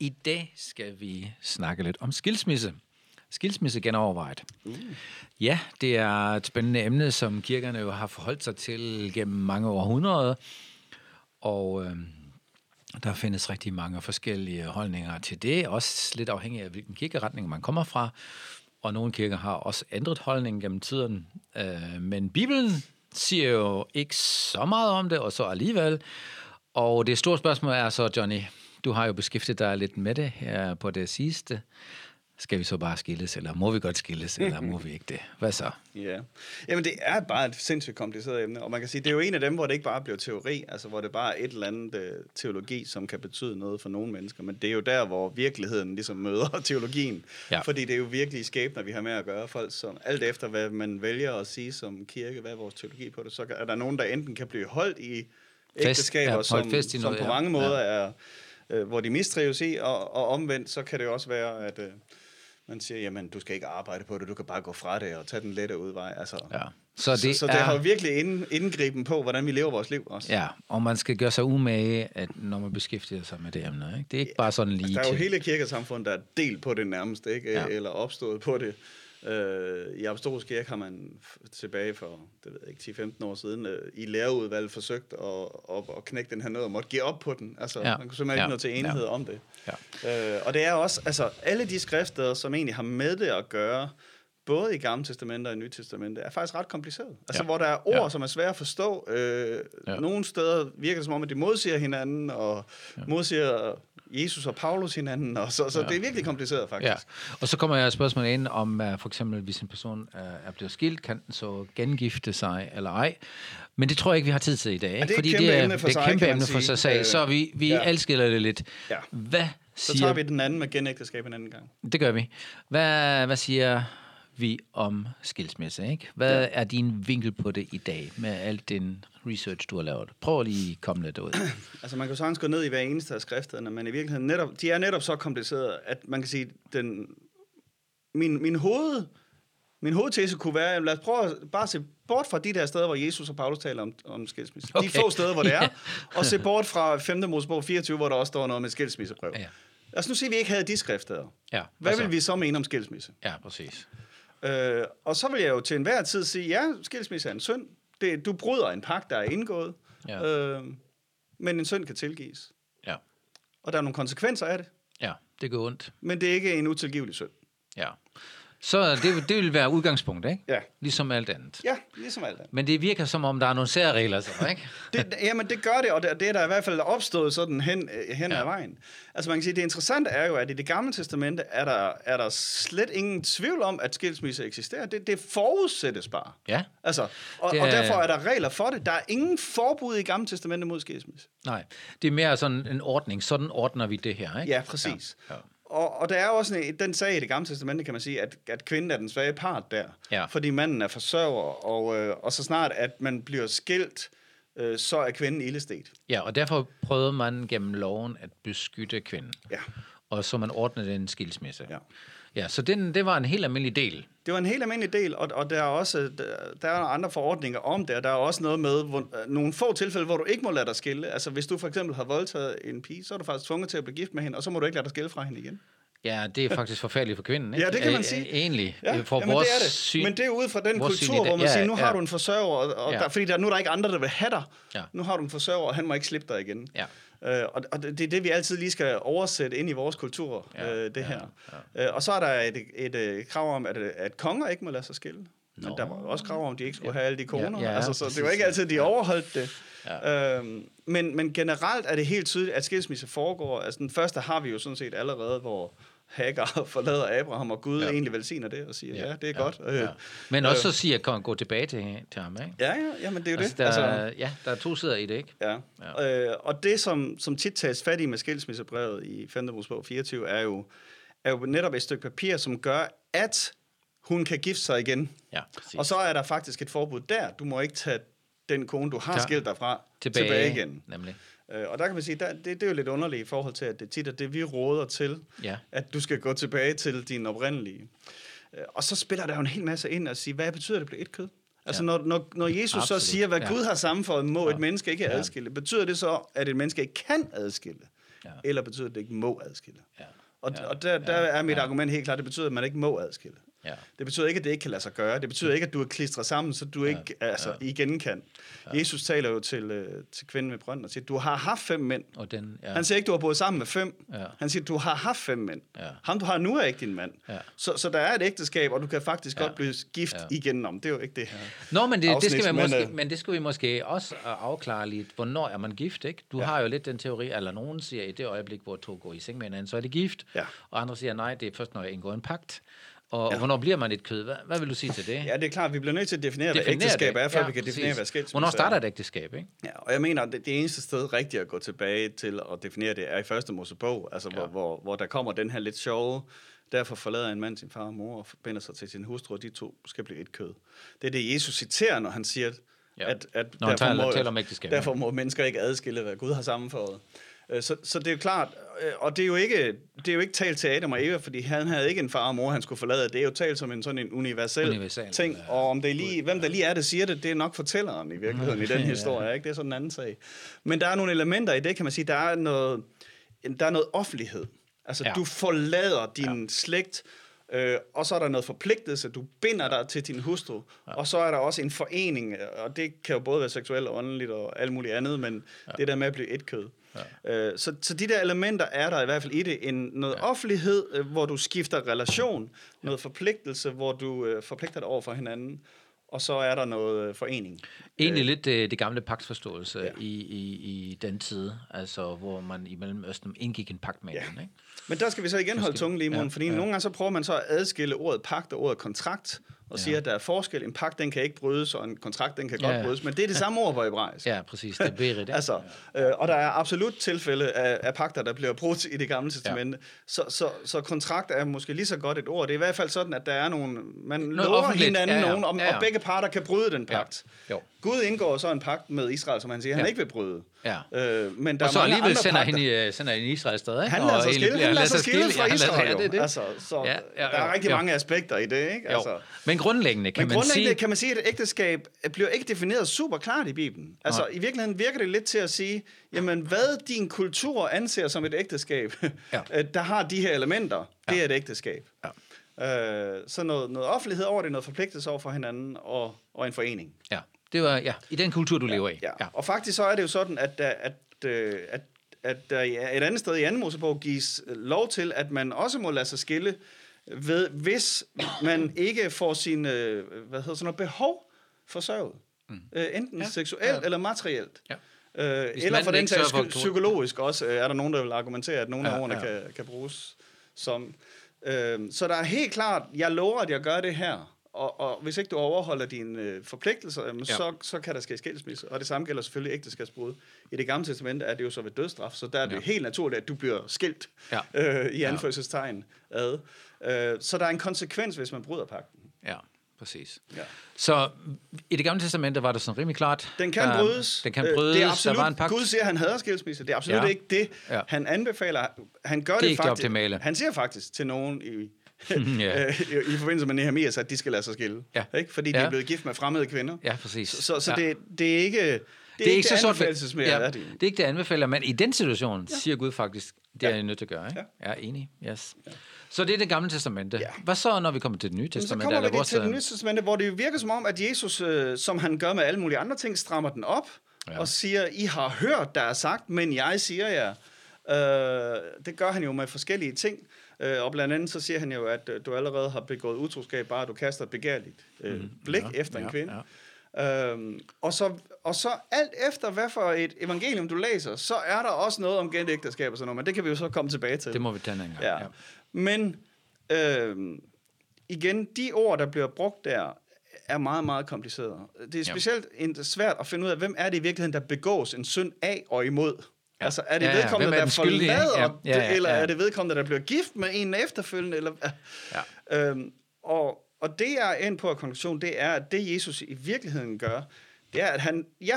I dag skal vi snakke lidt om skilsmisse. Skilsmisse genovervejet. Ja, det er et spændende emne, som kirkerne jo har forholdt sig til gennem mange århundreder. Og der findes rigtig mange forskellige holdninger til det. Også lidt afhængig af, hvilken kirkeretning man kommer fra. Og nogle kirker har også ændret holdningen gennem tiden. Men Bibelen siger jo ikke så meget om det, og så alligevel. Og det store spørgsmål er så, Johnny, du har jo beskæftiget dig lidt med det her på det sidste. Skal vi så bare skilles, eller må vi godt skilles, eller må vi ikke det? Hvad så? Ja, jamen det er bare et sindssygt kompliceret emne, og man kan sige, det er jo en af dem, hvor det ikke bare bliver teori, altså hvor det bare er et eller andet teologi, som kan betyde noget for nogle mennesker, men det er jo der, hvor virkeligheden ligesom møder teologien, ja. Fordi det er jo virkelig skæbner, vi har med at gøre folk, som alt efter, hvad man vælger at sige som kirke, hvad er vores teologi på det, så er der nogen, der enten kan blive holdt i ægteskaber, ja, som på mange måder er, hvor de mistrives i, og omvendt, så kan det jo også være, at man siger, jamen, du skal ikke arbejde på det, du kan bare gå fra det og tage den lette udvej. Altså, ja. Så det har jo virkelig indgriben på, hvordan vi lever vores liv også. Ja, og man skal gøre sig umage, at når man beskæftiger sig med det emne. Ikke? Det er ikke bare sådan lige altså, der er jo hele kirkesamfundet, der er delt på det nærmest, ikke? Ja. Eller opstået på det. I Apostolisk Kirke har man tilbage for, det ved jeg ikke, 10-15 år siden, i lærerudvalget forsøgt at knække den her nød og måtte give op på den. Altså, ja. Man kunne simpelthen ikke nå til enighed om det. Ja. Og det er også, altså, alle de skriftsteder, som egentlig har med det at gøre, både i Gamle Testamente og i Nye Testamente, er faktisk ret kompliceret. Altså, hvor der er ord, som er svære at forstå. Nogle steder virker det som om, at de modsiger hinanden, og modsiger Jesus og Paulus hinanden, og så det er virkelig kompliceret, faktisk. Ja. Og så kommer jeg et spørgsmål ind om, for eksempel, hvis en person er blevet skilt, kan den så gengifte sig eller ej? Men det tror jeg ikke, vi har tid til i dag. Ikke? Fordi det er et kæmpe emne for sig. Så vi elsker det lidt. Ja. Så tager vi den anden med genægteskab en anden gang. Det gør vi. Hvad siger vi om skilsmisse, ikke? Hvad er din vinkel på det i dag, med alt den research, du har lavet? Prøv lige at komme lidt ud. Altså, man kan jo sagtens gå ned i hver eneste af skrifterne, men i virkeligheden, de er netop så komplicerede, at man kan sige, min hovedtese kunne være, at lad os prøve at bare se bort fra de der steder, hvor Jesus og Paulus taler om skilsmisse. Okay. De få steder, hvor det er, og se bort fra 5. Mosebog 24, hvor der også står noget med skilsmisseprøve. Ja. Altså, nu siger vi ikke havde de skriftsteder. Ja, hvad vil vi så mene om skilsmisse? Ja, præcis. Og så vil jeg jo til enhver tid sige, ja, skilsmisse er en synd. Du bryder en pagt, der er indgået. Ja. Men en synd kan tilgives. Ja. Og der er nogle konsekvenser af det. Ja, det går ondt. Men det er ikke en utilgivelig synd. Ja. Så det vil være udgangspunkt, ikke? Ja. Ligesom alt andet. Ja, ligesom alt andet. Men det virker som om, der er nogle særregler, så, ikke? Jamen, det gør det, og det er der i hvert fald opstået sådan hen ad vejen. Altså, man kan sige, det interessante er jo, at i det gamle testamente er der slet ingen tvivl om, at skilsmisse eksisterer. Det forudsættes bare. Ja. Altså, og derfor er der regler for det. Der er ingen forbud i gamle testamente mod skilsmisse. Nej, det er mere sådan en ordning. Sådan ordner vi det her, ikke? Ja, præcis. Ja. Ja. Og der er også den sag i det gamle testamente, kan man sige, at kvinden er den svage part der. Ja. Fordi manden er forsørger, og så snart, at man bliver skilt, så er kvinden ildestedt. Ja, og derfor prøvede man gennem loven at beskytte kvinden. Ja. Og så man ordnede en skilsmisse. Ja. Ja, så det var en helt almindelig del. Det var en helt almindelig del, og der er også der er andre forordninger om det, og der er også noget med nogle få tilfælde, hvor du ikke må lade dig skille. Altså, hvis du for eksempel har voldtaget en pige, så er du faktisk tvunget til at blive gift med hende, og så må du ikke lade dig skille fra hende igen. Ja, det er faktisk forfærdeligt for kvinden, ikke? Ja, det kan man sige. Egentlig. Ja, men det er ud fra den kultur, hvor man siger, nu har du en forsørger, og der, fordi nu er der ikke andre, der vil have dig. Ja. Nu har du en forsørger, og han må ikke slippe dig igen. Ja. Og det er det, vi altid lige skal oversætte ind i vores kultur, det her. Ja. Og så er der et krav om, at konger ikke må lade sig skille. No. Men der var også krav om, at de ikke skulle have alle de koner. Ja, altså, så det var ikke altid, de overholdt det. Ja. Men generelt er det helt tydeligt, at skilsmisse foregår. Altså, den første har vi jo sådan set allerede, hvor Hagar forlader Abraham, og Gud egentlig velsigner det og siger, det er godt. Men også så siger, at kan gå tilbage til ham, ikke? Ja, men det er jo altså, det. Der er to sider i det, ikke? Ja. Og det, som tit tages fat i med skilsmissebrevet i 5. Mosebog 24, er jo, er jo netop et stykke papir, som gør, at hun kan gifte sig igen. Ja, og så er der faktisk et forbud der. Du må ikke tage den kone, du har skilt dig fra, tilbage igen. Nemlig. Og der kan man sige, at det er jo lidt underligt i forhold til, at det tit er det, vi råder til, at du skal gå tilbage til din oprindelige. Og så spiller der jo en hel masse ind og sige, hvad betyder det at blive et kød? Altså når Jesus så siger, hvad Gud har sammenføjet, må et menneske ikke adskille. Betyder det så, at et menneske ikke kan adskille? Ja. Eller betyder det ikke må adskille? Ja. Og der er mit argument helt klart, det betyder, at man ikke må adskille. Ja. Det betyder ikke, at det ikke kan lade sig gøre. Det betyder ikke, at du er klistret sammen, så du ikke igen kan. Ja. Jesus taler jo til kvinden med brønden og siger, du har haft 5 mænd. Og han siger ikke, du har boet sammen med 5. Ja. Han siger, du har haft 5 mænd. Ja. Ham, du har nu, er ikke din mand. Ja. Så der er et ægteskab, og du kan faktisk godt blive gift igen om. Det er jo ikke det. Ja. Nå, men det skal man måske, men det skal vi måske også afklare lidt. Hvornår er man gift, ikke? Du har jo lidt den teori, eller nogen siger, i det øjeblik, hvor to går i seng med hinanden, så er det gift. Ja. Og andre siger, nej, det er først, når jeg indgår en pakt. Og hvornår bliver man et kød? Hvad vil du sige til det? Ja, det er klart, vi bliver nødt til at definere hvad ægteskab er, før vi kan definere, hvad skilsmisse er. Hvornår starter et ægteskab, ikke? Ja, og jeg mener, det eneste sted rigtigt at gå tilbage til at definere det, er i første Mosebog, altså hvor der kommer den her lidt sjove, derfor forlader en mand sin far og mor og forbinder sig til sin hustru, og de to skal blive et kød. Det er det, Jesus citerer, når han siger, at derfor må mennesker ikke adskille, hvad Gud har sammenføjet. Så det er jo klart, og det er jo ikke talt til Adam og Eva, fordi han havde ikke en far og mor, han skulle forlade. Det er jo talt som en sådan en universel ting, og om det lige, hvem der lige er, der siger det er nok fortælleren i virkeligheden i den historie, ikke? Det er sådan en anden sag. Men der er nogle elementer i det, kan man sige, der er noget offentlighed. Altså du forlader din slægt, og så er der noget forpligtelse, du binder dig til din hustru, og så er der også en forening, og det kan jo både være seksuelt og åndeligt og alt muligt andet, men det der med at blive et kød. Ja. Så de der elementer er der i hvert fald i det. Noget offentlighed, hvor du skifter relation, noget forpligtelse, hvor du forpligter dig over for hinanden, og så er der noget forening. Egentlig lidt det gamle pagtsforståelse i den tid, altså hvor man i Mellemøsten indgik en pagt med hinanden. Ikke? Men der skal vi så igen holde tungen lige i munden, fordi nogle gange så prøver man så at adskille ordet pagt og ordet kontrakt, og siger, at der er forskel. En pagt, den kan ikke brydes, og en kontrakt, den kan godt brydes. Men det er det samme ord på hebraisk. Ja, præcis. Det er det. Altså, og der er absolut tilfælde af pagter, der bliver brudt i det gamle testamente. Så kontrakt er måske lige så godt et ord. Det er i hvert fald sådan, at der er nogle... Man lover hinanden nogen, og begge parter kan bryde den pagt. Ja. Gud indgår så en pagt med Israel, som han siger, han ikke vil bryde. Ja. Men der og så alligevel sender han Israel afsted, ikke? Han lader sig skille fra Israel. Så der er rigtig mange aspekter i det, ikke? Men grundlæggende kan man sige, at et ægteskab bliver ikke defineret super klart i Bibelen. Altså i virkeligheden virker det lidt til at sige, jamen hvad din kultur anser som et ægteskab, der har de her elementer, det er et ægteskab. Ja. Så noget offentlighed over det, noget forpligtelse over for hinanden og en forening. Ja, det var i den kultur, du lever i. Ja. Ja. Og faktisk så er det jo sådan, at der et andet sted i 2. Mosebog gives lov til, at man også må lade sig skille, hvis man ikke får sine behov forsørget. Enten seksuelt eller materielt. Ja. Eller for den tages psykologisk også. Er der nogen, der vil argumentere, at nogle af ordene kan bruges som... Så der er helt klart, jeg lover, at jeg gør det her. Og hvis ikke du overholder dine forpligtelser, så kan der ske skilsmisse. Og det samme gælder selvfølgelig ægteskabsbrud. I det gamle testamente er det jo så ved dødsstraf, så der er det helt naturligt, at du bliver skilt i anførselstegn ad. Så der er en konsekvens, hvis man bryder pagten. Ja, præcis. Ja. Så i det gamle testamente var det sådan rimelig klart. Den kan brydes. Det er absolut, der var en pagt. Gud siger, at han hader skilsmisse. Det er absolut ikke det. Ja. Han anbefaler, han gør det faktisk. Optimale. Han siger faktisk til nogen i forbindelse med Nehemiah, så at de skal lade sig skille. Ja. Ikke? Fordi de er blevet gift med fremmede kvinder. Ja, præcis. Så det er ikke... Det er ikke det anbefalelsesmære, er det? Det er ikke det anbefaler, men i den situation siger Gud faktisk, det er jeg nødt til at gøre. Ikke? Ja, enig. Yes. Ja. Så det er det gamle testamente. Ja. Hvad så, når vi kommer til det nye testamente? Så kommer vi til det nye testamente, hvor det virker som om, at Jesus, som han gør med alle mulige andre ting, strammer den op og siger, I har hørt, der er sagt, men jeg siger jer. Det gør han jo med forskellige ting. Og blandt andet så siger han jo, at du allerede har begået utroskab, bare du kaster et begærligt blik efter en kvinde. Ja. Og så alt efter hvad for et evangelium du læser, så er der også noget om genægteskab og sådan noget, men det kan vi jo så komme tilbage til. Det må vi tage en gang. Ja. Men igen, de ord der bliver brugt der er meget, meget komplicerede. Det er specielt svært at finde ud af, hvem er det i virkeligheden der begås en synd af og imod. Altså, er det vedkommende, der forlader det, eller er det vedkommende, der bliver gift med en efterfølgende? Eller, og det, jeg er inde på af konklusion, det er, at det, Jesus i virkeligheden gør, det er, at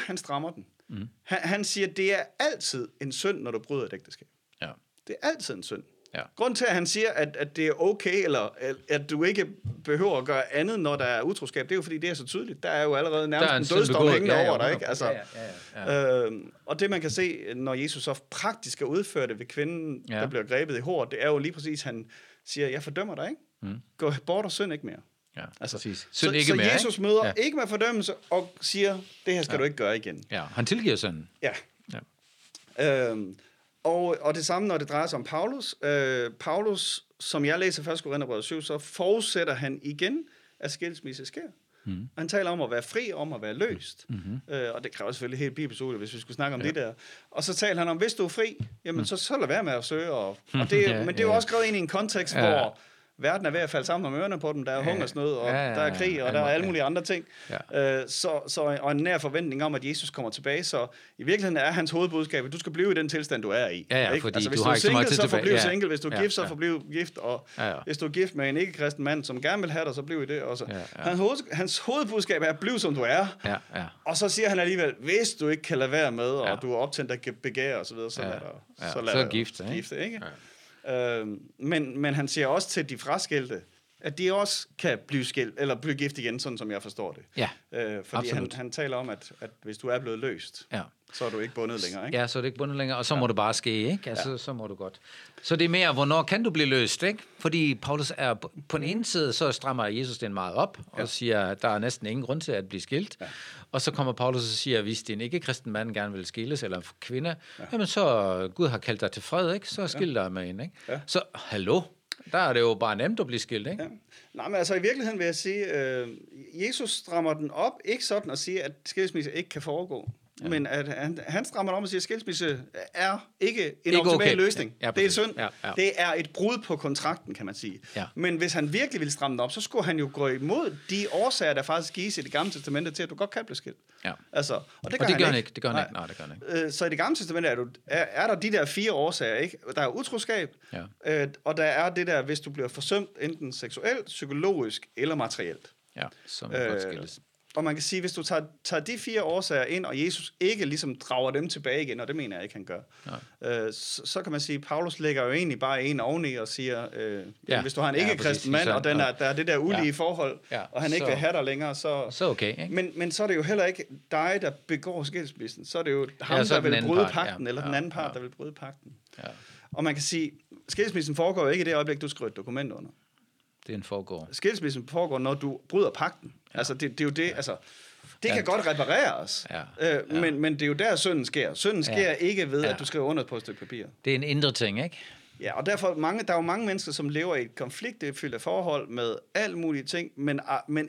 han strammer den. Mm. Han siger, at det er altid en synd, når du bryder et ægteskab. Ja. Det er altid en synd. Ja. Grunden til, at han siger, at det er okay, eller at du ikke behøver at gøre andet, når der er utroskab, det er jo, fordi det er så tydeligt. Der er jo allerede nærmest en dødsdom hængende over dig, ikke? Altså, og det, man kan se, når Jesus så praktisk er udført det ved kvinden, der bliver grebet i håret, det er jo lige præcis, han siger, jeg fordømmer dig, ikke? Mm. Gå bort og synd ikke mere. Ja, altså, så Jesus møder ikke med fordømmelse og siger, det her skal du ikke gøre igen. Ja, han tilgiver synden. Ja. Og det samme, når det drejer sig om Paulus. Paulus, som jeg læser 1. Korinther 7, så forudsætter han igen, at skilsmisse sker. Mm. Han taler om at være fri, om at være løst. Mm-hmm. Og det kræver selvfølgelig helt bibelstudie, hvis vi skulle snakke om det der. Og så taler han om, hvis du er fri, jamen så lad være med at søge. Og det, men det er jo også skrevet ind i en kontekst, hvor verden er ved at falde sammen om ørerne på dem. Der er hungersnød, og der er krig, og der er alle mulige andre ting. Ja. Og en nær forventning om, at Jesus kommer tilbage. Så i virkeligheden er hans hovedbudskab, at du skal blive i den tilstand, du er i. Ja, ikke? Altså, hvis du er single, så forbliv single. Hvis du er gift, så forbliv gift. Og hvis du er gift med en ikke-kristen mand, som gerne vil have dig, så bliv i det også. Hans hovedbudskab er, bliv som du er. Ja. Og så siger han alligevel, hvis du ikke kan lade være med, og du er optændt af begær og så videre, så lad dig gifte, ikke? Men han siger også til de fraskilte, at de også kan blive skilt eller blive gift igen, sådan som jeg forstår det. Ja, fordi han taler om, at hvis du er blevet løst, så er du ikke bundet længere. Ikke? Ja, så er du ikke bundet længere, og så må det bare ske, ikke? Altså, så må du godt. Så det er mere, hvornår kan du blive løst, ikke? Fordi Paulus er på den ene side, så strammer Jesus den meget op og siger, at der er næsten ingen grund til at blive skilt. Ja. Og så kommer Paulus og siger, at hvis din ikke-kristen mand gerne vil skilles, eller en kvinde, jamen så Gud har kaldt dig til fred, ikke? Så skil dig med en, ikke? Ja. Så, hallo? Der er det jo bare nemt at blive skilt, ikke? Ja. Nej, men altså i virkeligheden vil jeg sige, Jesus strammer den op, ikke sådan at sige, at skilsmisse ikke kan foregå, men at han strammer den op og siger, at skilsmisse er ikke en optimal løsning. Ja, det er synd. Ja. Det er et brud på kontrakten, kan man sige. Ja. Men hvis han virkelig ville stramme den op, så skulle han jo gå imod de årsager, der faktisk gives i Det Gamle Testamente til, at du godt kan blive skilt. Ja. Altså, og det gør han ikke. Det gør han ikke. Nej, det gør han ikke. Så i Det Gamle Testamente er der de der 4 årsager, ikke? Der er utroskab, og der er det der, hvis du bliver forsømt, enten seksuelt, psykologisk eller materielt. Ja, som godt skilles. Og man kan sige, hvis du tager de 4 årsager ind, og Jesus ikke ligesom drager dem tilbage igen, og det mener jeg ikke, han gør, så kan man sige, at Paulus lægger jo egentlig bare en oveni og siger, hvis du har en ikke-kristen mand, og der er det der ulige forhold, og han ikke vil have dig længere, så okay, ikke? Men så er det jo heller ikke dig, der begår skilsmissen. Så er det jo ham, der vil bryde pagten, eller den anden part, der vil bryde pagten. Ja. Og man kan sige, skilsmissen foregår jo ikke i det øjeblik, du skriver et dokument under. Den foregår. Skilsmissen foregår, når du bryder pagten. Ja. Altså, det er jo det, altså, det kan godt repareres, men det er jo der, synden sker. Synden sker ikke ved, at du skriver under på et stykke papir. Det er en indre ting, ikke? Ja, og derfor der er jo mange mennesker, som lever i et konfliktfyldt forhold med alt mulige ting, men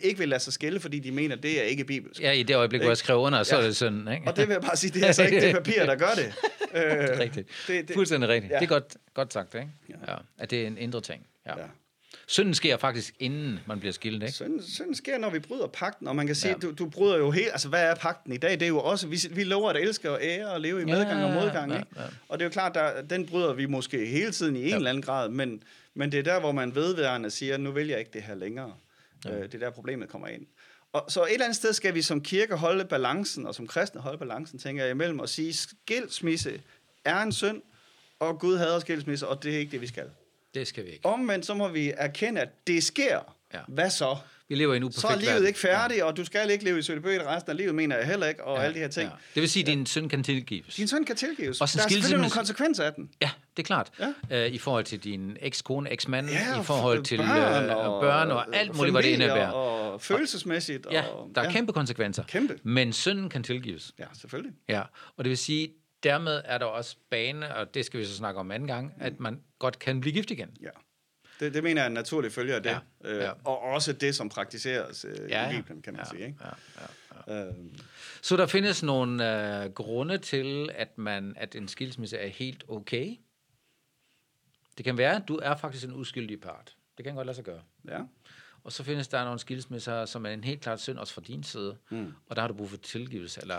ikke vil lade sig skille, fordi de mener, det er ikke bibelsk. Ja, i det øjeblik, hvor jeg skriver under, så er det synden, ikke? Og det vil jeg bare sige, det er altså ikke det papir, der gør det. Rigtigt. Fuldstændig rigtigt. Ja. Det er godt sagt, ikke? Ja. At det er en indre ting, Synden sker faktisk, inden man bliver skilt, ikke? Synden sker, når vi bryder pagten, og man kan sige, du bryder jo helt... Altså, hvad er pagten i dag? Det er jo også... Vi lover at elske og ære og leve i medgang og modgang, ikke? Ja. Og det er jo klart, den bryder vi måske hele tiden i en eller anden grad, men det er der, hvor man vedværende siger, nu vil jeg ikke det her længere. Ja. Det er der, problemet kommer ind. Og så et eller andet sted skal vi som kirke holde balancen, og som kristne holde balancen, tænker jeg, imellem at sige, skilsmisse er en synd, og Gud hader skilsmisse, og det er ikke det, vi skal. Det skal vi ikke. Omvendt, så må vi erkende, at det sker. Ja. Hvad så? Vi lever i en uperfekt verden. Så er livet ikke færdigt, og du skal ikke leve i sødebøget resten af livet, mener jeg heller ikke, og alle de her ting. Ja. Det vil sige, at din synd kan tilgives. Din synd kan tilgives. Og der er selvfølgelig nogle konsekvenser af den. Ja, det er klart. Ja. I forhold til din ekskone, eksmand, i forhold til børn og alt muligt, hvad det indebærer. Og følelsesmæssigt. Og, der er kæmpe konsekvenser. Kæmpe. Men synden kan tilgives. Ja, selvfølgelig. Ja, og det vil sige... Dermed er der også bane, og det skal vi så snakke om anden gang, at man godt kan blive gift igen. Ja, det mener jeg er en naturlig følge af det. Ja. Og også det, som praktiseres i Bibelen, kan man sige. Ikke? Ja. Så der findes nogle grunde til, at en skilsmisse er helt okay. Det kan være, at du er faktisk en uskyldig part. Det kan godt lade sig gøre. Ja. Og så findes der nogle skilsmisser, som er en helt klart synd, også fra din side. Mm. Og der har du brug for tilgivelse. Eller,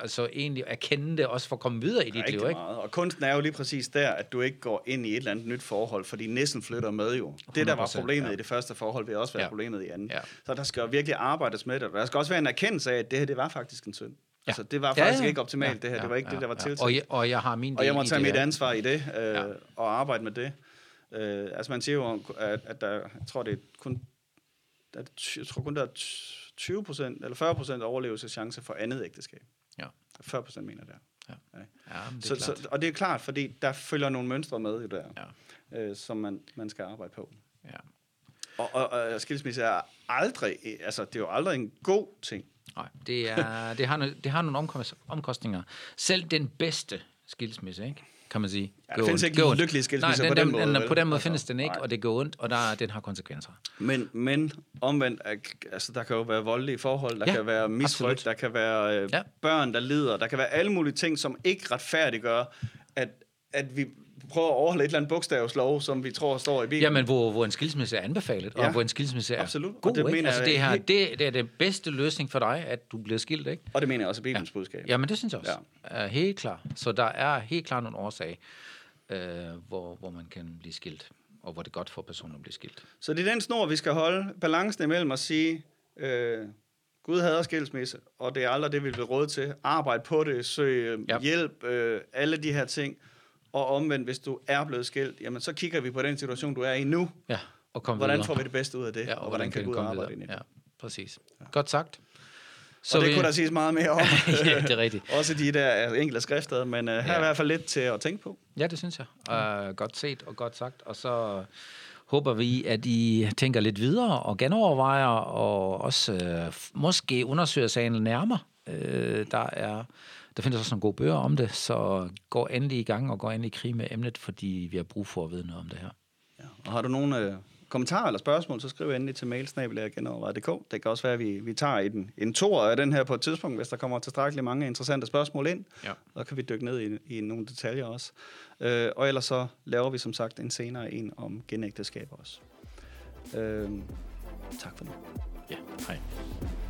altså egentlig erkende det, også for at komme videre i dit liv. Ikke? Og kunsten er jo lige præcis der, at du ikke går ind i et eller andet nyt forhold, fordi næsten flytter med jo. Det, der var problemet i det første forhold, vil også være problemet i andet. Ja. Så der skal virkelig arbejdes med det. Der skal også være en erkendelse af, at det her, det var faktisk en synd. Ja. Altså, det var faktisk ikke optimalt, det her. Det var ikke det, der var tiltænkt. Og jeg har min del, og jeg må tage mit ansvar i det, og arbejde med det. Altså, man siger jo, at der, jeg tror kun, der er 20% eller 40% overlevelseschance for andet ægteskab. Ja. 40% mener det. Ja. Ja, det så, og det er klart, fordi der følger nogle mønstre med i det der, som man skal arbejde på. Ja. Og skilsmisse er aldrig, altså det er jo aldrig en god ting. Nej, det har nogle omkostninger. Selv den bedste skilsmisse, ikke? Kan man sige. Ja, det findes ikke en lykkelig skilsmisse på den måde. På den måde findes den ikke, og det går ondt, og den har konsekvenser. Men omvendt, altså, der kan jo være voldelige forhold, der kan være misrøgt, der kan være børn, der lider, der kan være alle mulige ting, som ikke retfærdiggør, at vi prøver at overholde et eller andet bogstavslov, som vi tror står i Bibelen. Jamen, hvor en skilsmisse er anbefalet, og hvor en skilsmisse er god. Det, mener altså, det er den bedste løsning for dig, at du bliver skilt, ikke? Og det mener jeg også i Bibelens budskab. Jamen, det synes jeg også. Ja. Helt klart. Så der er helt klart nogle årsager, hvor man kan blive skilt, og hvor det er godt for personen at blive skilt. Så det er den snor, vi skal holde balancen imellem og sige, Gud hader skilsmisse, og det er aldrig det, vi vil råde til. Arbejde på det, søg hjælp, alle de her ting. Og omvendt, hvis du er blevet skilt, jamen så kigger vi på den situation, du er i nu. Ja, og kom hvordan videre. Får vi det bedste ud af det? Ja, og hvordan kan vi arbejde videre ind i det? Ja, præcis. Ja. Godt sagt. Så og det kunne der siges meget mere om. Ja, det er rigtigt. Også de der enkelte skrifter, men her er i hvert fald lidt til at tænke på. Ja, det synes jeg. Godt set og godt sagt. Og så håber vi, at I tænker lidt videre og genovervejer, og også måske undersøger sagen nærmere. Der findes også nogle gode bøger om det, så gå endelig i gang og gå endelig i krig med emnet, fordi vi har brug for at vide noget om det her. Ja. Og har du nogle kommentarer eller spørgsmål, så skriv endelig til mail@genovervejet.dk. Det kan også være, at vi tager en tour af den her på et tidspunkt, hvis der kommer tilstrækkeligt mange interessante spørgsmål ind. Ja. Så kan vi dykke ned i nogle detaljer også. Og ellers så laver vi som sagt senere en om genægteskab også. Tak for nu. Ja, hej.